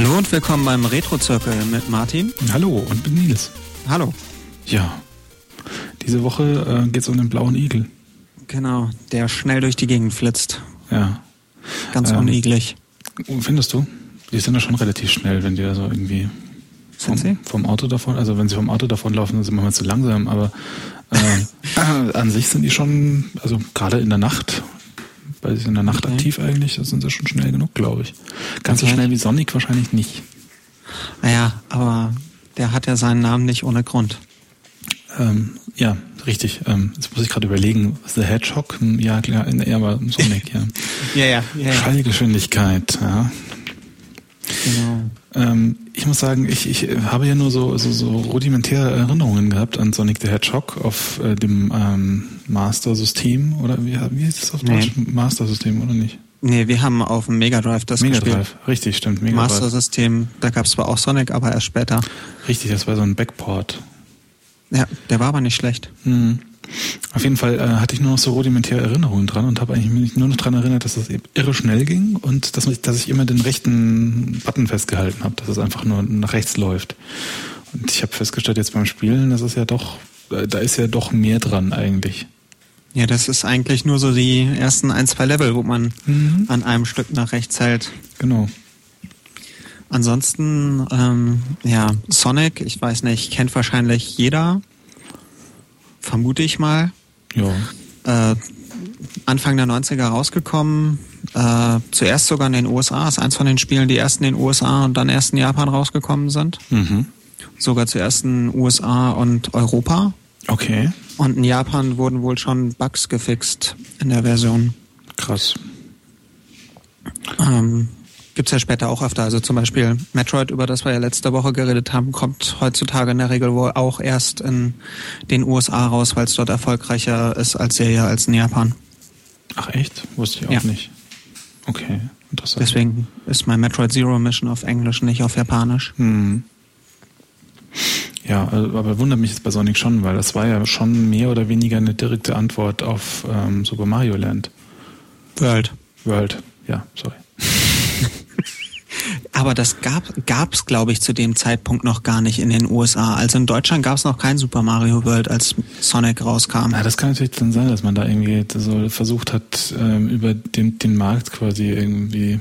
Hallo und willkommen beim Retro-Zirkel mit Martin. Hallo und mit Nils. Hallo. Ja, diese Woche geht's um den blauen Igel. Genau, der schnell durch die Gegend flitzt. Ja. Ganz unigelig. Findest du? Die sind ja schon relativ schnell, wenn die also irgendwie vom Auto davon, also wenn sie vom Auto davonlaufen, dann sind wir mal zu langsam, aber an sich sind die schon, also gerade in der Nacht, weil sie in der Nacht aktiv eigentlich, das sind sie schon schnell genug, glaube ich. Ganz so schnell wie Sonic wahrscheinlich nicht. Naja, aber der hat ja seinen Namen nicht ohne Grund. Ja, richtig. Jetzt muss ich gerade überlegen, The Hedgehog? Ja, klar, aber Sonic, ja. ja. Schallgeschwindigkeit, ja. Genau. Ich muss sagen, ich habe ja nur so rudimentäre Erinnerungen gehabt an Sonic the Hedgehog auf dem Master System, oder wie heißt das auf Deutsch? Master System, oder nicht? Nee, wir haben auf dem Mega Drive das gespielt. Mega Drive, richtig, stimmt. Mega Master Drive. System, da gab es zwar auch Sonic, aber erst später. Richtig, das war so ein Backport. Ja, der war aber nicht schlecht. Mhm. Auf jeden Fall hatte ich nur noch so rudimentäre Erinnerungen dran und habe eigentlich mich nur noch dran erinnert, dass das irre schnell ging und dass ich immer den rechten Button festgehalten habe, dass es einfach nur nach rechts läuft. Und ich habe festgestellt jetzt beim Spielen, dass es ja doch, da ist ja doch mehr dran eigentlich. Ja, das ist eigentlich nur so die ersten 1-2 Level, wo man an einem Stück nach rechts hält. Genau. Ansonsten, ja, Sonic, ich weiß nicht, kennt wahrscheinlich jeder. Vermute ich mal. Ja. Anfang der 90er rausgekommen. Zuerst sogar in den USA. Ist eins von den Spielen, die erst in den USA und dann erst in Japan rausgekommen sind. Mhm. Sogar zuerst in USA und Europa. Okay. Und in Japan wurden wohl schon Bugs gefixt in der Version. Krass. Gibt's ja später auch öfter. Also zum Beispiel Metroid, über das wir ja letzte Woche geredet haben, kommt heutzutage in der Regel wohl auch erst in den USA raus, weil es dort erfolgreicher ist als Serie als in Japan. Ach echt? Wusste ich auch nicht. Okay, interessant. Deswegen ist mein Metroid Zero Mission auf Englisch, nicht auf Japanisch. Hm. Ja, aber wundert mich jetzt bei Sonic schon, weil das war ja schon mehr oder weniger eine direkte Antwort auf Super Mario Land. World. Ja, sorry. Aber das gab's, glaube ich, zu dem Zeitpunkt noch gar nicht in den USA. Also in Deutschland gab es noch kein Super Mario World, als Sonic rauskam. Ja, das kann natürlich dann sein, dass man da irgendwie so versucht hat, über den Markt quasi irgendwie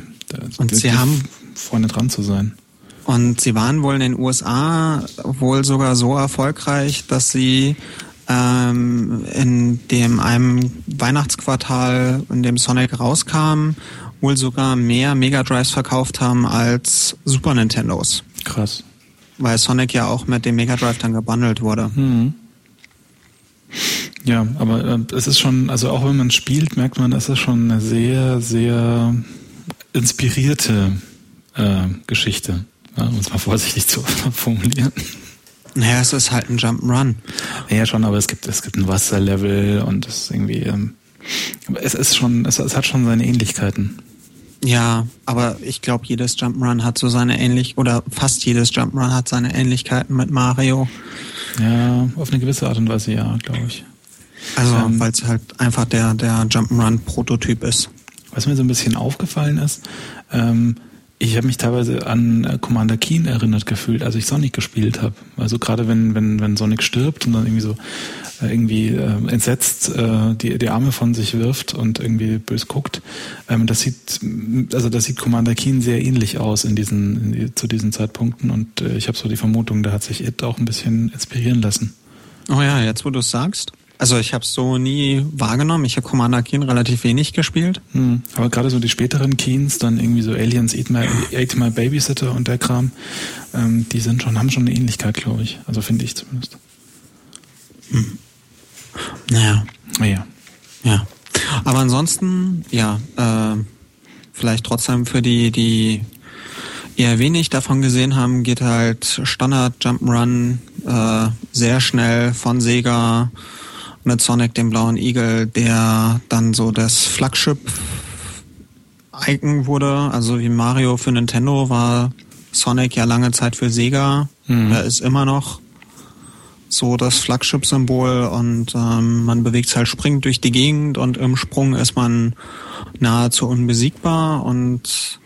und sie haben vorne dran zu sein. Und sie waren wohl in den USA wohl sogar so erfolgreich, dass sie in dem einem Weihnachtsquartal, in dem Sonic rauskam, wohl sogar mehr Mega Drives verkauft haben als Super Nintendos. Krass. Weil Sonic ja auch mit dem Mega Drive dann gebundelt wurde. Hm. Ja, aber es ist schon, also auch wenn man spielt, merkt man, es ist schon eine sehr, sehr inspirierte Geschichte. Ja, um es mal vorsichtig zu formulieren. Naja, es ist halt ein Jump'n'Run. Ja, schon, aber es gibt ein Wasserlevel und es ist irgendwie... Aber es hat schon seine Ähnlichkeiten. Ja, aber ich glaube, jedes Jump'n'Run hat so seine Ähnlichkeiten, oder fast jedes Jump'n'Run hat seine Ähnlichkeiten mit Mario. Ja, auf eine gewisse Art und Weise, ja, glaube ich. Also, weil es halt einfach der Jump'n'Run-Prototyp ist. Was mir so ein bisschen aufgefallen ist, ich habe mich teilweise an Commander Keen erinnert gefühlt, als ich Sonic gespielt habe. Also gerade wenn Sonic stirbt und dann irgendwie so entsetzt die Arme von sich wirft und irgendwie bös guckt, das sieht Commander Keen sehr ähnlich aus zu diesen Zeitpunkten und ich habe so die Vermutung, da hat sich It auch ein bisschen inspirieren lassen. Oh ja, jetzt wo du es sagst. Also ich habe es so nie wahrgenommen. Ich habe Commander Keen relativ wenig gespielt. Hm. Aber gerade so die späteren Keens, dann irgendwie so Aliens Ate My Babysitter und der Kram, die haben schon eine Ähnlichkeit, glaube ich. Also finde ich zumindest. Hm. Naja. Ja. Aber ansonsten, ja, vielleicht trotzdem für die eher wenig davon gesehen haben, geht halt Standard Jump'n'Run sehr schnell von Sega mit Sonic, dem blauen Igel, der dann so das Flagship-Icon wurde. Also wie Mario für Nintendo war Sonic ja lange Zeit für Sega. Mhm. Er ist immer noch so das Flagship-Symbol und man bewegt halt springend durch die Gegend und im Sprung ist man nahezu unbesiegbar und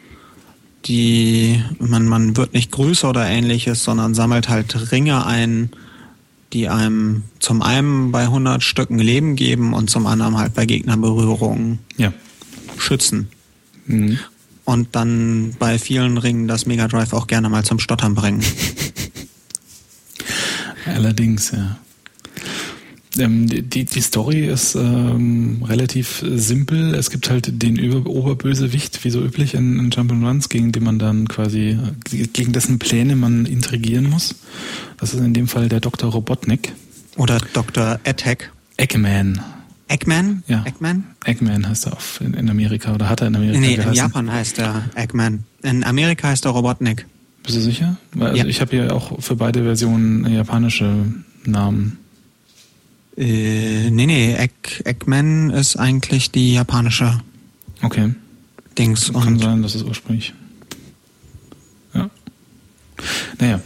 die man wird nicht größer oder ähnliches, sondern sammelt halt Ringe ein, die einem zum einen bei 100 Stücken Leben geben und zum anderen halt bei Gegnerberührungen schützen. Mhm. Und dann bei vielen Ringen das Mega Drive auch gerne mal zum Stottern bringen. Allerdings, ja. Die Story ist relativ simpel. Es gibt halt den Oberbösewicht, wie so üblich in Jump'n'Runs, gegen den man dann quasi, gegen dessen Pläne man intrigieren muss. Das ist in dem Fall der Dr. Robotnik. Oder Dr. Attack. Eggman. Eggman? Ja. Eggman? Eggman heißt er in Amerika, oder hat er in Amerika geheißen? In Japan heißt er Eggman. In Amerika heißt er Robotnik. Bist du sicher? Also ja. Ich habe hier auch für beide Versionen japanische Namen. Nee, Eggman ist eigentlich die japanische Dings. Kann sein, das ist ursprünglich. Ja. Naja,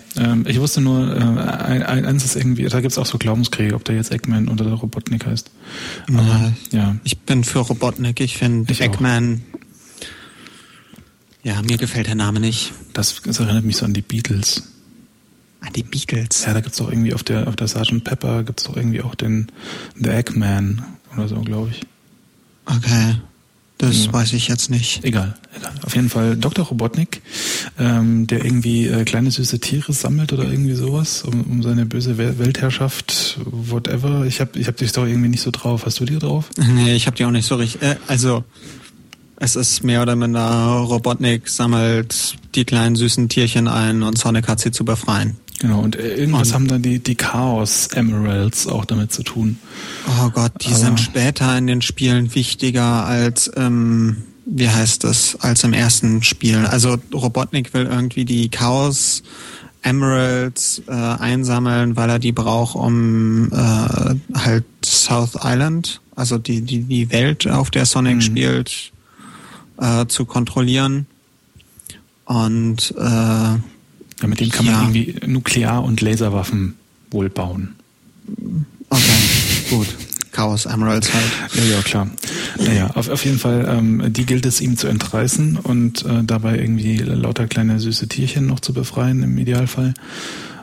ich wusste nur, eins ist irgendwie, da gibt es auch so Glaubenskriege, ob der jetzt Eggman oder der Robotnik heißt. Aber, ja. Ich bin für Robotnik, ich finde Eggman... Auch. Ja, mir gefällt der Name nicht. Das erinnert mich so an die Beatles. An die Beatles? Ja, da gibt's doch irgendwie auf der Sgt. Pepper gibt's doch irgendwie auch den The Eggman oder so, glaube ich. Okay, das weiß ich jetzt nicht. Egal. Auf jeden Fall Dr. Robotnik, der irgendwie kleine süße Tiere sammelt oder irgendwie sowas, um seine böse Weltherrschaft, whatever. Ich hab die Story irgendwie nicht so drauf. Hast du die drauf? Nee, ich hab die auch nicht so richtig. Es ist mehr oder minder, Robotnik sammelt die kleinen süßen Tierchen ein und Sonic hat sie zu befreien. Genau, und irgendwas haben dann die Chaos Emeralds auch damit zu tun. Oh Gott, die sind später in den Spielen wichtiger als, als im ersten Spiel. Also Robotnik will irgendwie die Chaos Emeralds einsammeln, weil er die braucht, um halt South Island, also die Welt, auf der Sonic spielt, zu kontrollieren und mit dem kann man irgendwie Nuklear- und Laserwaffen wohl bauen. Okay, gut. Chaos Emeralds halt. Ja, klar. Naja, auf jeden Fall, die gilt es ihm zu entreißen und dabei irgendwie lauter kleine süße Tierchen noch zu befreien im Idealfall.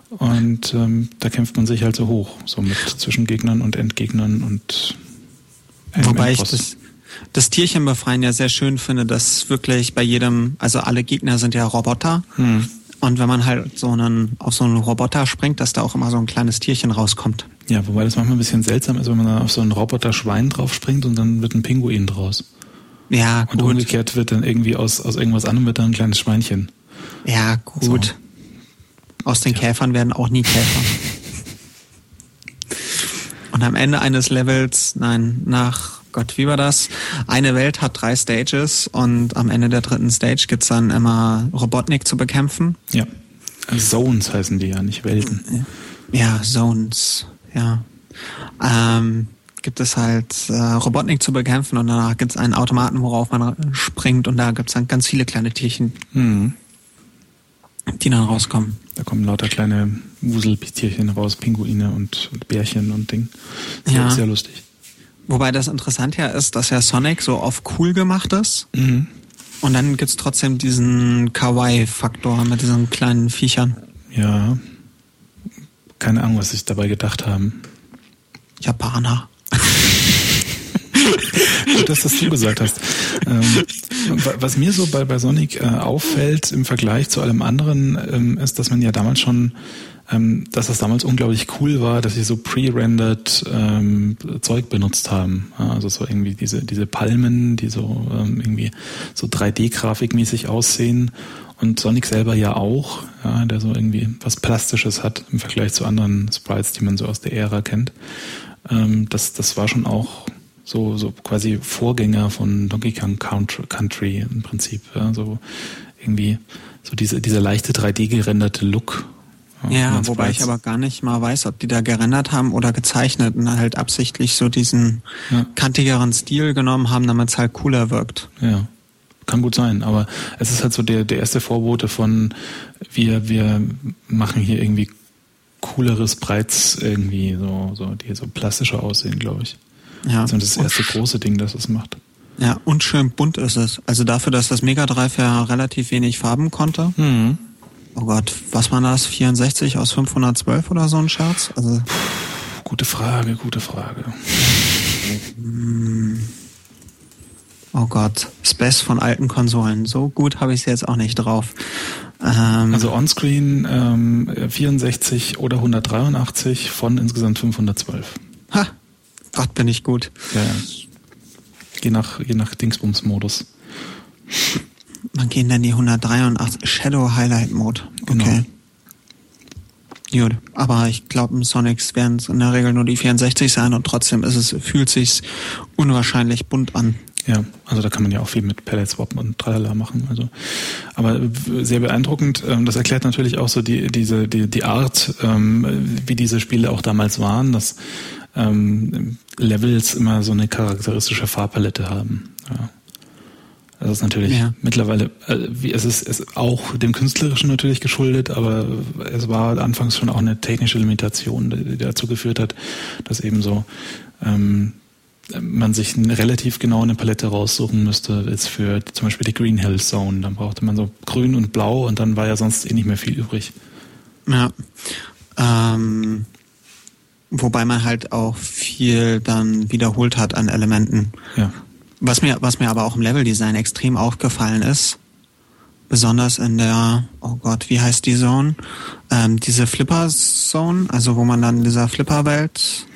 Und da kämpft man sich halt so hoch, so mit Zwischengegnern und Endgegnern und wobei ich das Tierchen befreien ja sehr schön finde, dass wirklich bei jedem, also alle Gegner sind ja Roboter. Und wenn man halt auf so einen Roboter springt, dass da auch immer so ein kleines Tierchen rauskommt. Ja, wobei das manchmal ein bisschen seltsam ist, wenn man da auf so ein Roboter-Schwein drauf springt und dann wird ein Pinguin draus. Ja, gut. Und umgekehrt wird dann irgendwie aus irgendwas anderem wird dann ein kleines Schweinchen. Ja, gut. So. Aus den Käfern werden auch nie Käfer. Und am Ende eines Levels, wie war das? Eine Welt hat 3 Stages und am Ende der 3. Stage gibt's dann immer Robotnik zu bekämpfen. Ja. Zones heißen die ja, nicht Welten. Ja, Zones, ja. Gibt es halt Robotnik zu bekämpfen und danach gibt's einen Automaten, worauf man springt und da gibt's dann ganz viele kleine Tierchen, die dann rauskommen. Da kommen lauter kleine Wuseltierchen raus, Pinguine und Bärchen und Ding. Das ist ja lustig. Wobei das interessant ja ist, dass ja Sonic so oft cool gemacht ist. Mhm. Und dann gibt's trotzdem diesen Kawaii-Faktor mit diesen kleinen Viechern. Ja. Keine Ahnung, was sich dabei gedacht haben. Japaner. Gut, dass das du gesagt hast. Was mir so bei Sonic auffällt im Vergleich zu allem anderen, ist, dass man ja damals schon dass das damals unglaublich cool war, dass sie so pre-rendered Zeug benutzt haben. Also so irgendwie diese Palmen, die so irgendwie so 3D-grafikmäßig aussehen und Sonic selber ja auch, ja, der so irgendwie was Plastisches hat im Vergleich zu anderen Sprites, die man so aus der Ära kennt. Das war schon auch so quasi Vorgänger von Donkey Kong Country im Prinzip. Ja, so irgendwie so dieser leichte 3D-gerenderte Look. Ja, wobei ich aber gar nicht mal weiß, ob die da gerendert haben oder gezeichnet und halt absichtlich so diesen kantigeren Stil genommen haben, damit es halt cooler wirkt. Ja, kann gut sein, aber es ist halt so der erste Vorbote von wir machen hier irgendwie coolere Sprites irgendwie, so die so plastischer aussehen, glaube ich. Ja. Also das erste große Ding, das es macht. Ja, und schön bunt ist es. Also dafür, dass das Mega Drive ja relativ wenig Farben konnte. Mhm. Oh Gott, was war das? 64 aus 512 oder so ein Scherz? Also Gute Frage. Oh Gott, Space von alten Konsolen. So gut habe ich es jetzt auch nicht drauf. Also Onscreen 64 oder 183 von insgesamt 512. Ha, Gott, bin ich gut. Ja, je nach Dingsbums-Modus. Man gehen dann die 183 Shadow Highlight Mode. Okay. Genau. Gut. Aber ich glaube, im Sonics werden es in der Regel nur die 64 sein und trotzdem fühlt sich's unwahrscheinlich bunt an. Ja, also da kann man ja auch viel mit Palette Swap und Tralala machen. Also, aber sehr beeindruckend. Das erklärt natürlich auch so die Art, wie diese Spiele auch damals waren, dass Levels immer so eine charakteristische Farbpalette haben. Ja. Das ist natürlich mittlerweile, es ist auch dem Künstlerischen natürlich geschuldet, aber es war anfangs schon auch eine technische Limitation, die dazu geführt hat, dass eben so man sich relativ genau eine Palette raussuchen müsste, jetzt für zum Beispiel die Green Hill Zone. Dann brauchte man so grün und blau und dann war ja sonst nicht mehr viel übrig. Ja, wobei man halt auch viel dann wiederholt hat an Elementen. Ja. Was mir aber auch im Leveldesign extrem aufgefallen ist, besonders in der, oh Gott, wie heißt die Zone? Diese Flipper-Zone, also wo man dann in dieser Flipper-Welt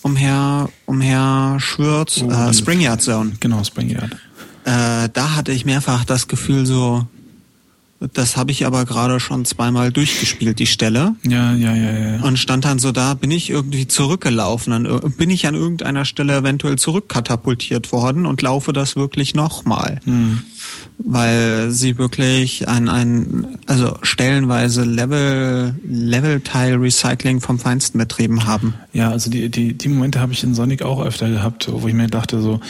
umher schwirrt. Oh, Springyard Zone. Genau, Springyard. Da hatte ich mehrfach das Gefühl so, das habe ich aber gerade schon zweimal durchgespielt, die Stelle. Ja. Und stand dann so da, bin ich irgendwie zurückgelaufen. Dann bin ich an irgendeiner Stelle eventuell zurückkatapultiert worden und laufe das wirklich nochmal. Hm. Weil sie wirklich also stellenweise Level-Tile-Recycling vom Feinsten betrieben haben. Ja, also die Momente habe ich in Sonic auch öfter gehabt, wo ich mir dachte so,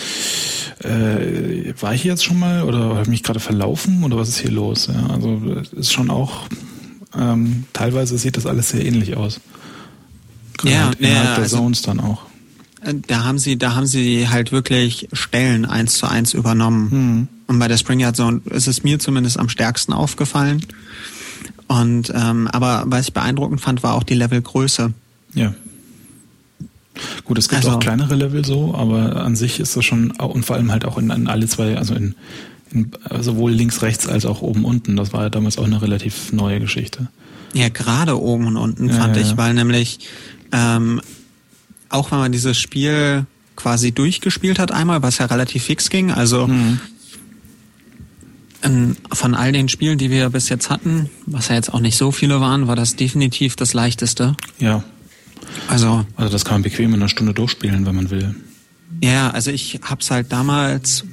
war ich hier jetzt schon mal oder habe ich mich gerade verlaufen oder was ist hier los? Ja, also ist schon auch teilweise sieht das alles sehr ähnlich aus. Innerhalb der Zones dann auch. Da haben sie halt wirklich Stellen 1:1 übernommen. Hm. Und bei der Springyard Zone ist es mir zumindest am stärksten aufgefallen. Und aber was ich beeindruckend fand, war auch die Levelgröße. Ja. Gut, es gibt also auch kleinere Level so, aber an sich ist das schon, und vor allem halt auch in alle zwei, also in sowohl links, rechts als auch oben, unten. Das war ja damals auch eine relativ neue Geschichte. Ja, gerade oben und unten fand ich, weil nämlich auch wenn man dieses Spiel quasi durchgespielt hat einmal, was ja relativ fix ging, also von all den Spielen, die wir bis jetzt hatten, was ja jetzt auch nicht so viele waren, war das definitiv das leichteste. Ja. Also das kann man bequem in einer Stunde durchspielen, wenn man will. Ja, also ich hab's halt damals,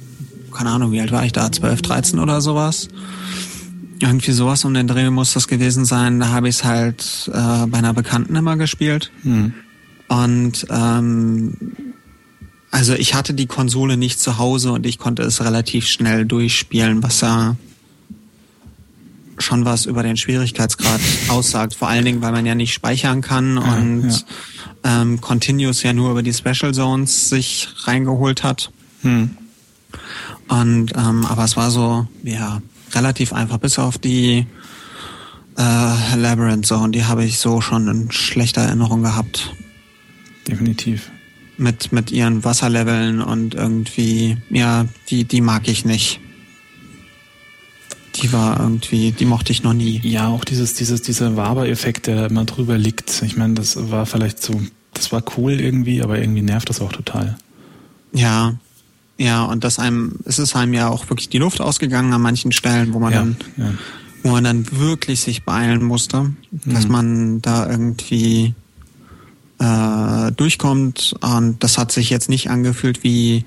keine Ahnung, wie alt war ich da, 12, 13 oder sowas. Irgendwie sowas um den Dreh muss das gewesen sein. Da habe ich es halt bei einer Bekannten immer gespielt. Hm. Und also ich hatte die Konsole nicht zu Hause und ich konnte es relativ schnell durchspielen, was da schon was über den Schwierigkeitsgrad aussagt. Vor allen Dingen, weil man ja nicht speichern kann und Continuous ja nur über die Special Zones sich reingeholt hat. Hm. Und aber es war so relativ einfach, bis auf die Labyrinth Zone. Die habe ich so schon in schlechter Erinnerung gehabt. Definitiv. Mit ihren Wasserleveln und irgendwie, die mag ich nicht. Die war irgendwie, die mochte ich noch nie. Ja, auch dieser Waber-Effekt, der immer drüber liegt. Ich meine, das war vielleicht so, das war cool irgendwie, aber irgendwie nervt das auch total. Ja, und es ist einem ja auch wirklich die Luft ausgegangen an manchen Stellen, wo man dann wirklich sich beeilen musste, dass man da irgendwie durchkommt, und das hat sich jetzt nicht angefühlt wie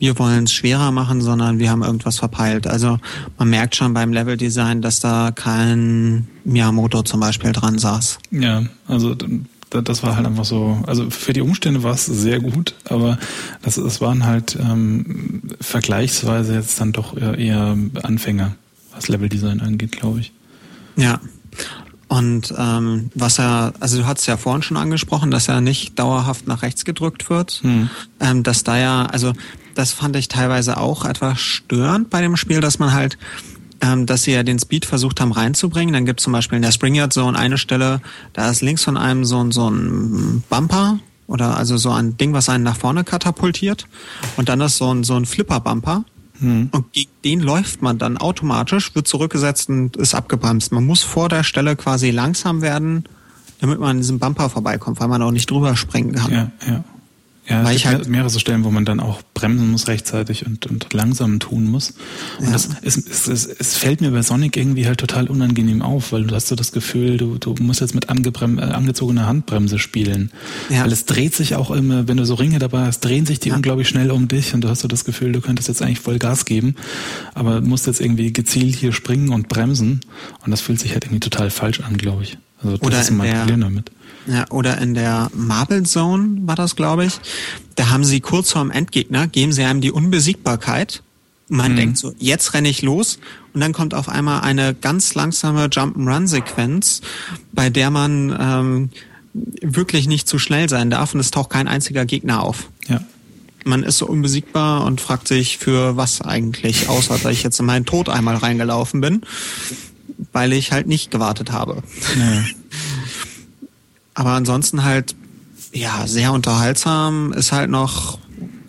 wir wollen es schwerer machen, sondern wir haben irgendwas verpeilt. Also man merkt schon beim Leveldesign, dass da kein Miyamoto zum Beispiel dran saß. Ja, also das war halt einfach so, also für die Umstände war es sehr gut, aber das waren halt vergleichsweise jetzt dann doch eher Anfänger, was Leveldesign angeht, glaube ich. Ja. Und du hattest ja vorhin schon angesprochen, dass er nicht dauerhaft nach rechts gedrückt wird, dass da ja, also Das fand ich teilweise auch etwas störend bei dem Spiel, dass man halt, dass sie ja den Speed versucht haben reinzubringen. Dann gibt es zum Beispiel in der Springyard Zone eine Stelle, da ist links von einem so ein Bumper oder also so ein Ding, was einen nach vorne katapultiert. Und dann ist so ein Flipper-Bumper. Hm. Und gegen den läuft man dann automatisch, wird zurückgesetzt und ist abgebremst. Man muss vor der Stelle quasi langsam werden, damit man an diesem Bumper vorbeikommt, weil man auch nicht drüber springen kann. Ja. Ja, es gibt halt mehrere so Stellen, wo man dann auch bremsen muss rechtzeitig und langsam tun muss. Und es fällt mir bei Sonic irgendwie halt total unangenehm auf, weil du hast so das Gefühl, du musst jetzt mit angezogener Handbremse spielen. Ja. Weil es dreht sich auch immer, wenn du so Ringe dabei hast, drehen sich die unglaublich schnell um dich und du hast so das Gefühl, du könntest jetzt eigentlich voll Gas geben, aber musst jetzt irgendwie gezielt hier springen und bremsen und das fühlt sich halt irgendwie total falsch an, glaube ich. Also das ist mein Problem damit. Ja, oder in der Marble Zone war das, glaube ich. Da haben sie kurz vorm Endgegner, geben sie einem die Unbesiegbarkeit. Man denkt so, jetzt renne ich los. Und dann kommt auf einmal eine ganz langsame Jump-and-Run-Sequenz, bei der man wirklich nicht zu schnell sein darf. Und es taucht kein einziger Gegner auf. Ja. Man ist so unbesiegbar und fragt sich, für was eigentlich, außer dass ich jetzt in meinen Tod einmal reingelaufen bin, weil ich halt nicht gewartet habe. Ja. Aber ansonsten halt, ja, sehr unterhaltsam, ist halt noch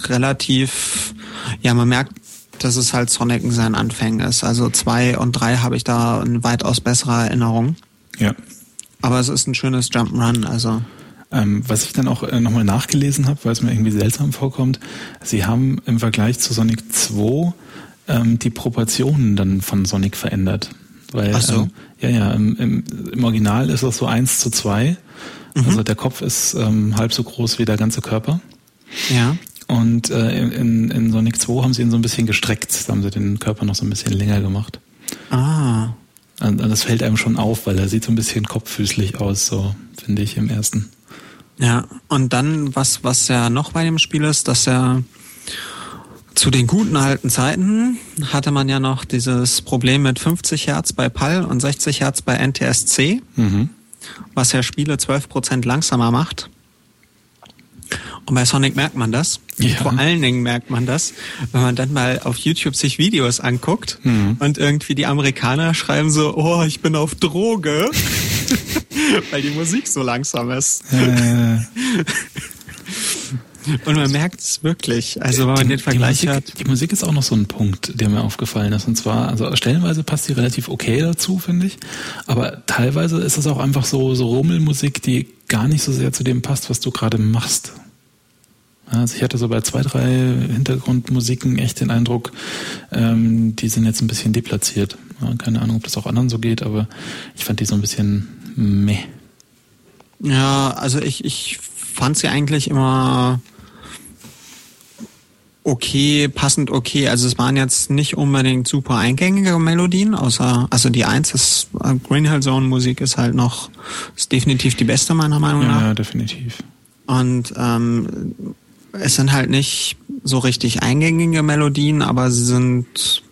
relativ, ja, man merkt, dass es halt Sonic in seinen Anfängen ist. Also 2 und 3 habe ich da eine weitaus bessere Erinnerung. Ja. Aber es ist ein schönes Jump'n'Run, also. Was ich dann auch nochmal nachgelesen habe, weil es mir irgendwie seltsam vorkommt, sie haben im Vergleich zu Sonic 2 die Proportionen dann von Sonic verändert. Weil, ach so. Im Original ist das so 1:2. Mhm. Also der Kopf ist halb so groß wie der ganze Körper. Ja. Und in Sonic 2 haben sie ihn so ein bisschen gestreckt. Da haben sie den Körper noch so ein bisschen länger gemacht. Ah. Und das fällt einem schon auf, weil er sieht so ein bisschen kopffüßlich aus, so finde ich im ersten. Ja, und dann, was ja noch bei dem Spiel ist, dass er... Zu den guten alten Zeiten hatte man ja noch dieses Problem mit 50 Hertz bei PAL und 60 Hertz bei NTSC, was ja Spiele 12% langsamer macht. Und bei Sonic merkt man das. Ja. Vor allen Dingen merkt man das, wenn man dann mal auf YouTube sich Videos anguckt und irgendwie die Amerikaner schreiben so, oh, ich bin auf Droge, weil die Musik so langsam ist. Und man merkt es wirklich, also wenn man den Vergleich hat. Die Musik ist auch noch so ein Punkt, der mir aufgefallen ist. Und zwar, also stellenweise passt die relativ okay dazu, finde ich. Aber teilweise ist es auch einfach so Rummelmusik, die gar nicht so sehr zu dem passt, was du gerade machst. Also ich hatte so bei 2, 3 Hintergrundmusiken echt den Eindruck, die sind jetzt ein bisschen deplatziert. Ja, keine Ahnung, ob das auch anderen so geht, aber ich fand die so ein bisschen meh. Ja, also ich fand sie eigentlich immer... okay, passend okay. Also es waren jetzt nicht unbedingt super eingängige Melodien, außer, also die 1 ist, Green Hill Zone Musik ist halt noch, ist definitiv die beste meiner Meinung nach. Ja, definitiv. Und es sind halt nicht so richtig eingängige Melodien, aber sie sind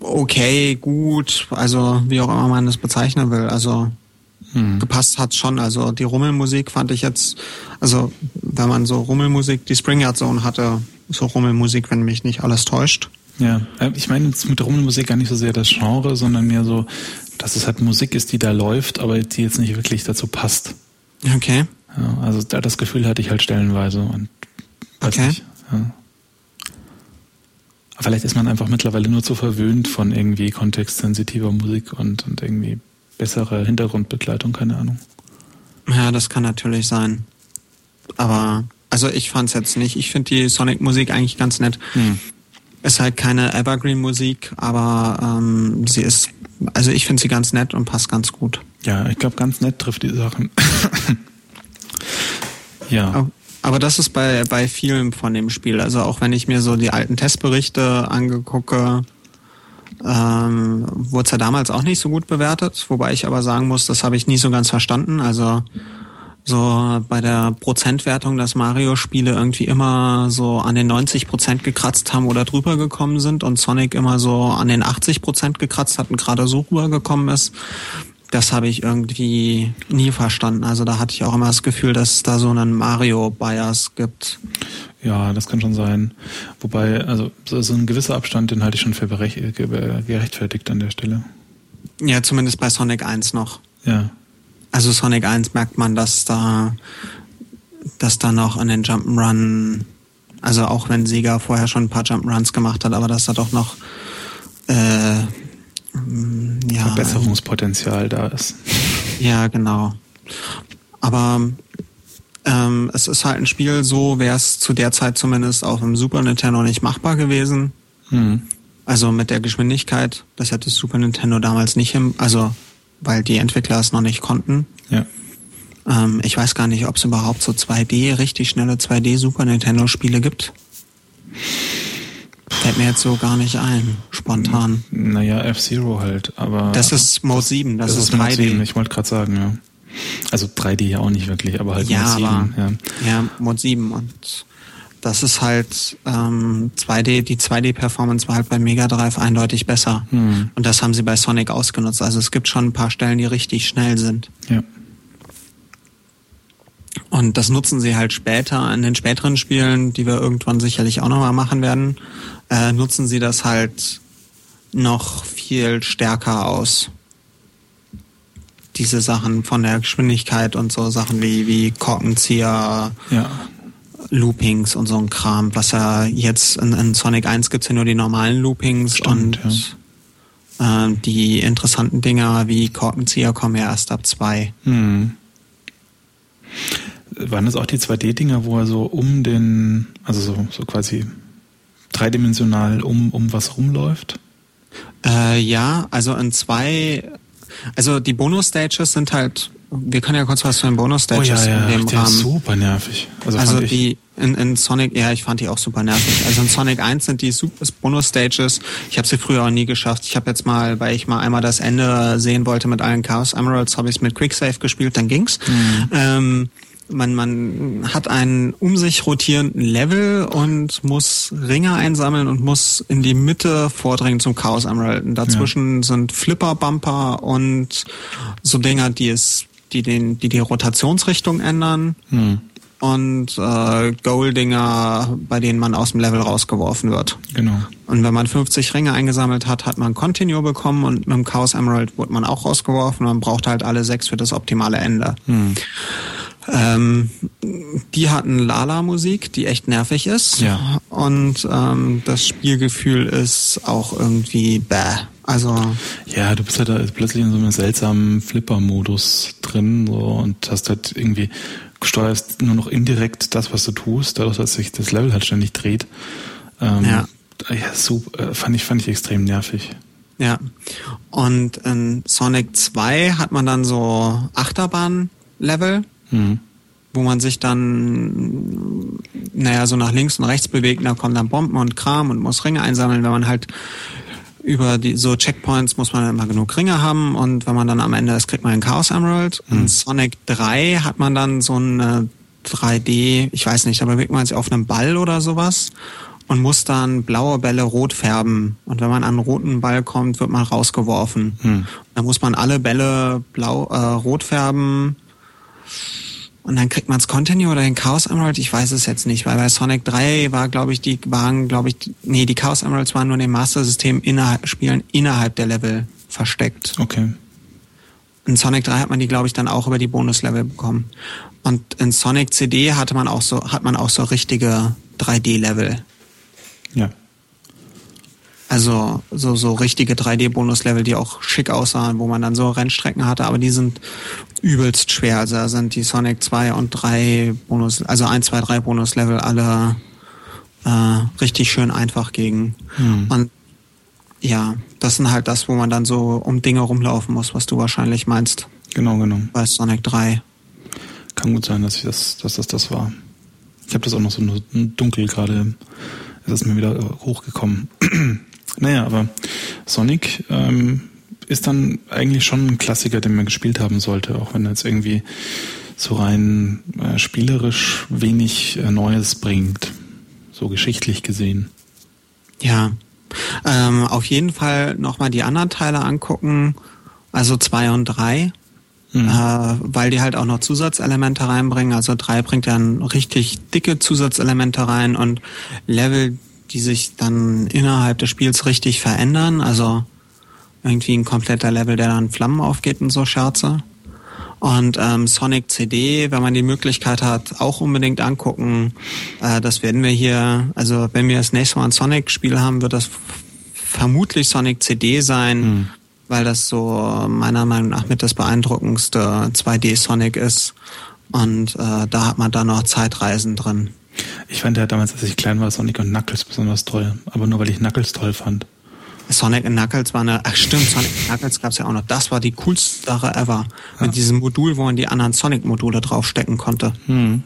okay, gut, also wie auch immer man das bezeichnen will, also... gepasst hat schon, also die Rummelmusik fand ich jetzt, also wenn man so Rummelmusik, die Springyard Zone hatte, so Rummelmusik, wenn mich nicht alles täuscht. Ja, ich meine jetzt mit Rummelmusik gar nicht so sehr das Genre, sondern mehr so, dass es halt Musik ist, die da läuft, aber die jetzt nicht wirklich dazu passt. Okay. Ja, also da das Gefühl hatte ich halt stellenweise und weiß nicht. Ja. Vielleicht ist man einfach mittlerweile nur zu verwöhnt von irgendwie kontextsensitiver Musik und irgendwie bessere Hintergrundbegleitung, keine Ahnung. Ja, das kann natürlich sein. Aber, also ich fand's jetzt nicht. Ich finde die Sonic-Musik eigentlich ganz nett. Ist halt keine Evergreen-Musik, aber sie ist, also ich finde sie ganz nett und passt ganz gut. Ja, ich glaube, ganz nett trifft die Sachen. Ja. Aber das ist bei vielen von dem Spiel. Also auch wenn ich mir so die alten Testberichte angucke, wurde es ja damals auch nicht so gut bewertet, wobei ich aber sagen muss, das habe ich nie so ganz verstanden. Also so bei der Prozentwertung, dass Mario-Spiele irgendwie immer so an den 90% gekratzt haben oder drüber gekommen sind und Sonic immer so an den 80% gekratzt hat und gerade so rübergekommen ist, das habe ich irgendwie nie verstanden. Also da hatte ich auch immer das Gefühl, dass es da so einen Mario-Bias gibt. Ja, das kann schon sein. Wobei, also so ein gewisser Abstand, den halte ich schon für gerechtfertigt an der Stelle. Ja, zumindest bei Sonic 1 noch. Ja. Also Sonic 1 merkt man, dass da noch an den Jump'n'Run, also auch wenn Sega vorher schon ein paar Jump'n'Runs gemacht hat, aber dass da doch noch Verbesserungspotenzial da ist. Ja, genau. Aber es ist halt ein Spiel, so wäre es zu der Zeit zumindest auch im Super Nintendo nicht machbar gewesen. Mhm. Also mit der Geschwindigkeit, das hätte Super Nintendo damals nicht hin, also weil die Entwickler es noch nicht konnten. Ja. Ich weiß gar nicht, ob es überhaupt so 2D, richtig schnelle 2D Super Nintendo Spiele gibt. Fällt mir jetzt so gar nicht ein, spontan. Naja, F-Zero halt, aber... Das ist Mode 7, das ist 3D. Mode 7, ich wollte gerade sagen, ja. Also 3D ja auch nicht wirklich, aber halt ja, Mode 7. Aber, ja. Ja, Mode 7 und das ist halt 2D, die 2D-Performance war halt bei Mega Drive eindeutig besser. Hm. Und das haben sie bei Sonic ausgenutzt. Also es gibt schon ein paar Stellen, die richtig schnell sind. Ja. Und das nutzen sie halt später in den späteren Spielen, die wir irgendwann sicherlich auch nochmal machen werden, nutzen sie das halt noch viel stärker aus. Diese Sachen von der Geschwindigkeit und so Sachen wie Korkenzieher, ja. Loopings und so ein Kram, was ja jetzt in Sonic 1 gibt's ja nur die normalen Loopings. Stimmt, und ja. Die interessanten Dinger wie Korkenzieher kommen ja erst ab 2. Hm. Waren das auch die 2D-Dinger, wo er so um den, also so quasi dreidimensional um was rumläuft? Ja, also in 2, also die Bonus-Stages sind halt, wir können ja kurz was zu den Bonus-Stages in dem Rahmen. Super nervig. Also die in Sonic, ja, ich fand die auch super nervig. Also in Sonic 1 sind die super Bonus-Stages, ich habe sie früher auch nie geschafft. Ich habe jetzt mal, weil ich mal einmal das Ende sehen wollte mit allen Chaos Emeralds, habe ich es mit Quicksave gespielt, dann ging's. Mhm. Man hat einen um sich rotierenden Level und muss Ringe einsammeln und muss in die Mitte vordringen zum Chaos Emerald. Und dazwischen sind Flipper-Bumper und so Dinger, die Rotationsrichtung ändern. Hm. Und Goal-Dinger, bei denen man aus dem Level rausgeworfen wird. Genau. Und wenn man 50 Ringe eingesammelt hat, hat man Continue bekommen und mit dem Chaos Emerald wurde man auch rausgeworfen. Man braucht halt alle 6 für das optimale Ende. Hm. Die hatten Lala-Musik, die echt nervig ist. Ja. Und das Spielgefühl ist auch irgendwie Also ja, du bist halt da plötzlich in so einem seltsamen Flipper-Modus drin so, und hast halt irgendwie, steuerst nur noch indirekt das, was du tust, dadurch, dass sich das Level halt ständig dreht. Super, fand ich extrem nervig. Ja, und in Sonic 2 hat man dann so Achterbahn-Level. Mhm. Wo man sich dann, so nach links und rechts bewegt, da kommen dann Bomben und Kram und muss Ringe einsammeln. Wenn man halt über die so Checkpoints muss man immer genug Ringe haben und wenn man dann am Ende ist, kriegt man einen Chaos Emerald. Mhm. In Sonic 3 hat man dann so eine 3D, ich weiß nicht, da bewegt man sich auf einem Ball oder sowas und muss dann blaue Bälle rot färben. Und wenn man an einen roten Ball kommt, wird man rausgeworfen. Mhm. Dann muss man alle Bälle rot färben. Und dann kriegt man das Continue oder den Chaos Emerald, ich weiß es jetzt nicht, weil bei Sonic 3 die Chaos Emeralds waren nur in dem Master System innerhalb der Level versteckt. Okay. In Sonic 3 hat man die, dann auch über die Bonuslevel bekommen. Und in Sonic CD hat man auch so richtige 3D-Level. Ja. Also so richtige 3D-Bonus-Level, die auch schick aussahen, wo man dann so Rennstrecken hatte, aber die sind übelst schwer. Also da sind die Sonic 2 und 3 Bonus, also 1, 2, 3 Bonus-Level alle richtig schön einfach gegen. Mhm. Und ja, das sind halt das, wo man dann so um Dinge rumlaufen muss, was du wahrscheinlich meinst. Genau. Bei Sonic 3. Kann gut sein, dass das war. Ich habe das auch noch so dunkel gerade. Es ist mir wieder hochgekommen. Naja, aber Sonic ist dann eigentlich schon ein Klassiker, den man gespielt haben sollte, auch wenn er jetzt irgendwie so rein spielerisch wenig Neues bringt, so geschichtlich gesehen. Ja, auf jeden Fall nochmal die anderen Teile angucken, also 2 und 3. Mhm. Weil die halt auch noch Zusatzelemente reinbringen. Also 3 bringt dann richtig dicke Zusatzelemente rein und Level, die sich dann innerhalb des Spiels richtig verändern. Also irgendwie ein kompletter Level, der dann Flammen aufgeht und so Scherze. Und Sonic CD, wenn man die Möglichkeit hat, auch unbedingt angucken. Das werden wir hier, also wenn wir das nächste Mal ein Sonic-Spiel haben, wird das vermutlich Sonic CD sein, weil das so meiner Meinung nach mit das beeindruckendste 2D-Sonic ist. Und da hat man dann noch Zeitreisen drin. Ich fand ja damals, als ich klein war, Sonic und Knuckles besonders toll. Aber nur, weil ich Knuckles toll fand. Sonic and Knuckles war eine... Ach stimmt, Sonic and Knuckles gab's ja auch noch. Das war die coolste Sache ever. Ja. Mit diesem Modul, wo man die anderen Sonic-Module draufstecken konnte. Hm.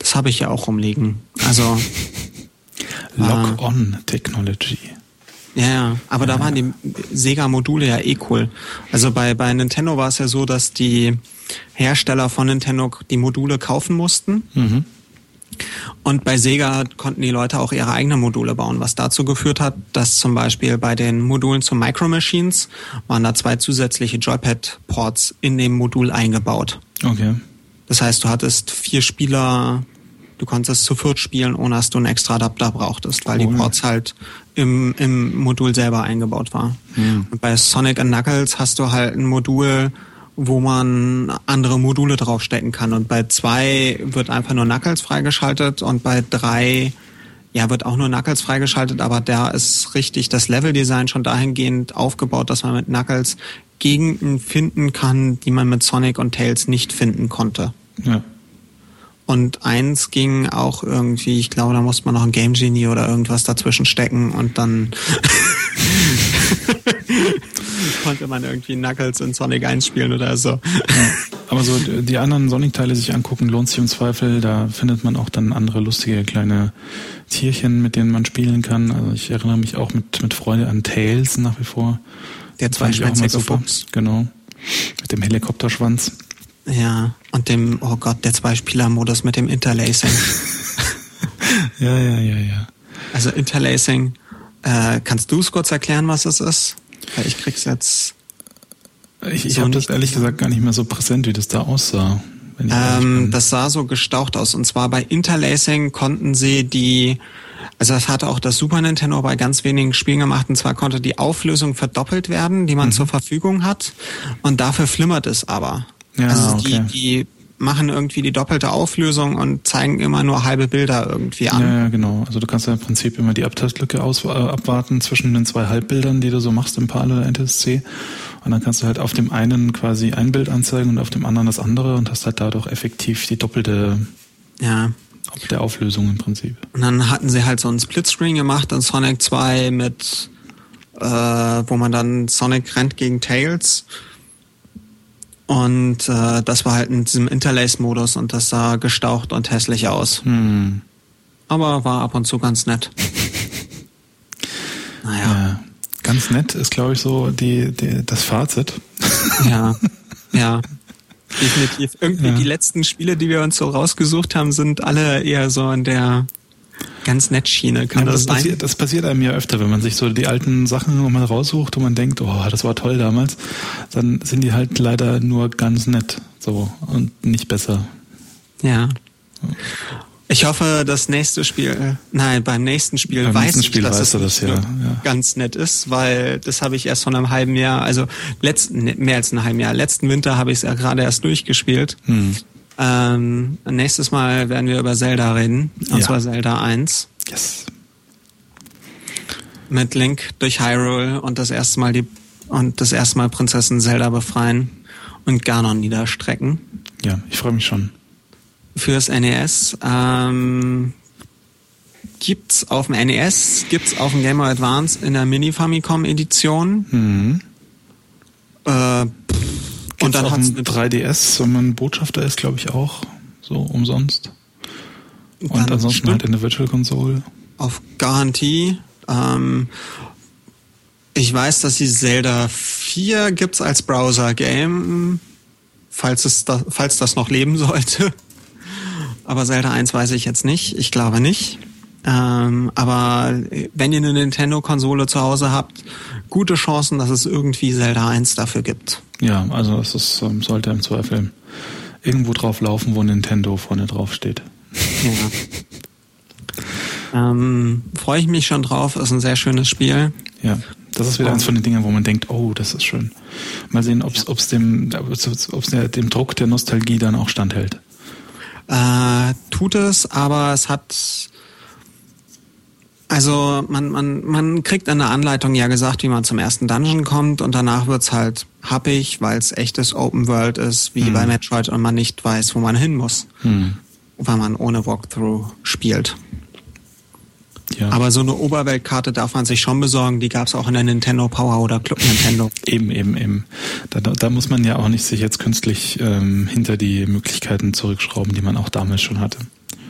Das habe ich ja auch rumliegen. Also... Lock-on-Technology. Ja, aber da waren die Sega-Module ja eh cool. Also bei Nintendo war es ja so, dass die Hersteller von Nintendo die Module kaufen mussten. Mhm. Und bei Sega konnten die Leute auch ihre eigenen Module bauen, was dazu geführt hat, dass zum Beispiel bei den Modulen zu Micro Machines waren da 2 zusätzliche Joypad-Ports in dem Modul eingebaut. Okay. Das heißt, du hattest 4 Spieler, du konntest zu 4 spielen, ohne dass du einen extra Adapter brauchtest, weil die Ports halt im Modul selber eingebaut waren. Ja. Und bei Sonic and Knuckles hast du halt ein Modul, wo man andere Module draufstecken kann. Und bei 2 wird einfach nur Knuckles freigeschaltet und bei 3 wird auch nur Knuckles freigeschaltet, aber da ist richtig das Leveldesign schon dahingehend aufgebaut, dass man mit Knuckles Gegenden finden kann, die man mit Sonic und Tails nicht finden konnte. Ja. Und 1 ging auch irgendwie, ich glaube, da musste man noch ein Game Genie oder irgendwas dazwischen stecken und dann... konnte man irgendwie Knuckles in Sonic 1 spielen oder so. Ja, aber so die anderen Sonic-Teile sich angucken, lohnt sich im Zweifel. Da findet man auch dann andere lustige kleine Tierchen, mit denen man spielen kann. Also ich erinnere mich auch mit Freude an Tails nach wie vor. Der zweischwänzige Fuchs. Genau. Mit dem Helikopterschwanz. Ja, und dem, oh Gott, der Zweispieler-Modus mit dem Interlacing. Ja. Also Interlacing. Kannst du es kurz erklären, was es ist? Weil ich krieg's jetzt. Ich habe das ehrlich gesagt gar nicht mehr so präsent, wie das da aussah. Das sah so gestaucht aus. Und zwar bei Interlacing konnten sie also das hatte auch das Super Nintendo bei ganz wenigen Spielen gemacht. Und zwar konnte die Auflösung verdoppelt werden, die man zur Verfügung hat. Und dafür flimmert es aber. Ja, also die machen irgendwie die doppelte Auflösung und zeigen immer nur halbe Bilder irgendwie an. Ja, genau. Also du kannst ja im Prinzip immer die Abtastlücke abwarten zwischen den 2 Halbbildern, die du so machst im PAL oder NTSC. Und dann kannst du halt auf dem einen quasi ein Bild anzeigen und auf dem anderen das andere und hast halt dadurch effektiv die doppelte der Auflösung im Prinzip. Und dann hatten sie halt so einen Splitscreen gemacht in Sonic 2 mit wo man dann Sonic rennt gegen Tails. Und das war halt in diesem Interlace-Modus und das sah gestaucht und hässlich aus. Aber war ab und zu ganz nett. Naja. Ganz nett ist, glaube ich, so das Fazit. Ja. Definitiv. Irgendwie die letzten Spiele, die wir uns so rausgesucht haben, sind alle eher so in der ganz nett Schiene. Das passiert einem ja öfter, wenn man sich so die alten Sachen nochmal raussucht und man denkt, oh, das war toll damals, dann sind die halt leider nur ganz nett so und nicht besser. Ja. Ich hoffe, beim nächsten Spiel weiß ich, dass es ganz nett ist, weil das habe ich erst vor einem halben Jahr, also mehr als einem halben Jahr, letzten Winter habe ich es ja gerade erst durchgespielt. Nächstes Mal werden wir über Zelda reden. Und zwar Zelda 1. Yes. Mit Link durch Hyrule und das erste Mal Prinzessin Zelda befreien und Ganon niederstrecken. Ja, ich freue mich schon. Fürs NES gibt's auf dem NES, gibt's auf dem Game Boy Advance in der Mini Famicom Edition. Und dann hat's ein 3DS, wenn man Botschafter ist, glaube ich auch, so umsonst. Und ansonsten halt in der Virtual Console. Auf Garantie. Ich weiß, dass die Zelda 4 gibt's als Browser-Game, falls das noch leben sollte. Aber Zelda 1 weiß ich jetzt nicht. Ich glaube nicht. Aber wenn ihr eine Nintendo-Konsole zu Hause habt, gute Chancen, dass es irgendwie Zelda 1 dafür gibt. Ja, also es ist, sollte im Zweifel irgendwo drauf laufen, wo Nintendo vorne drauf steht. Ja. Freue ich mich schon drauf, ist ein sehr schönes Spiel. Ja, das ist wieder eins von den Dingen, wo man denkt, oh, das ist schön. Mal sehen, ob es dem Druck der Nostalgie dann auch standhält. Tut es, aber es hat... Also man kriegt in der Anleitung ja gesagt, wie man zum ersten Dungeon kommt, und danach wird's halt happig, weil es echtes Open World ist, wie bei Metroid, und man nicht weiß, wo man hin muss, weil man ohne Walkthrough spielt. Ja. Aber so eine Oberweltkarte darf man sich schon besorgen, die gab's auch in der Nintendo Power oder Club Nintendo. Eben. Da muss man ja auch nicht sich jetzt künstlich hinter die Möglichkeiten zurückschrauben, die man auch damals schon hatte.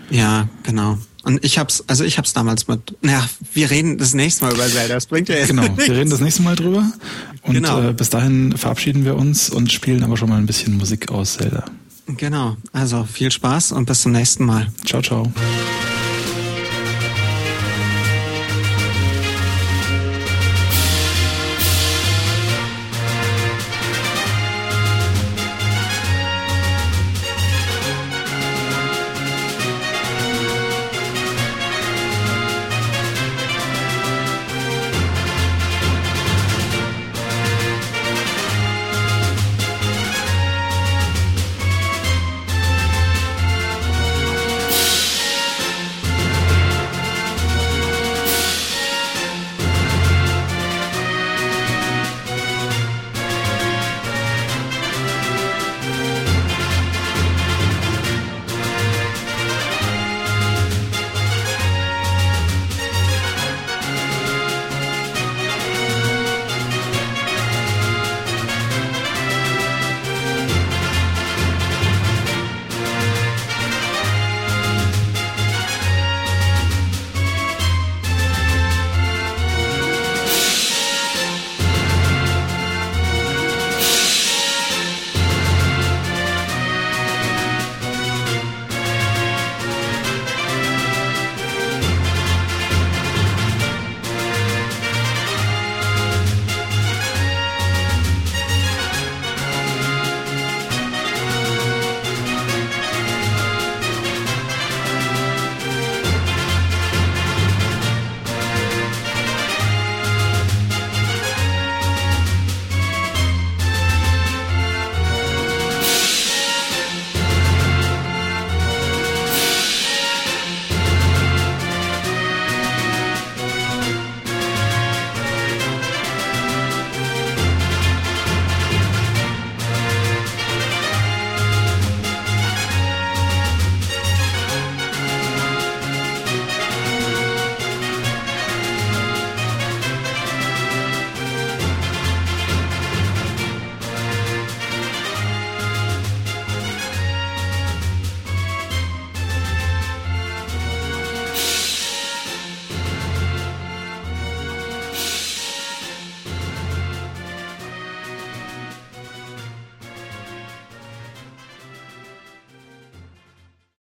Ja, genau. Und ich hab's damals mit, naja, wir reden das nächste Mal über Zelda, das bringt ja jetzt nichts. Genau, wir reden das nächste Mal drüber und bis dahin verabschieden wir uns und spielen aber schon mal ein bisschen Musik aus Zelda. Genau, also viel Spaß und bis zum nächsten Mal. Ciao, ciao.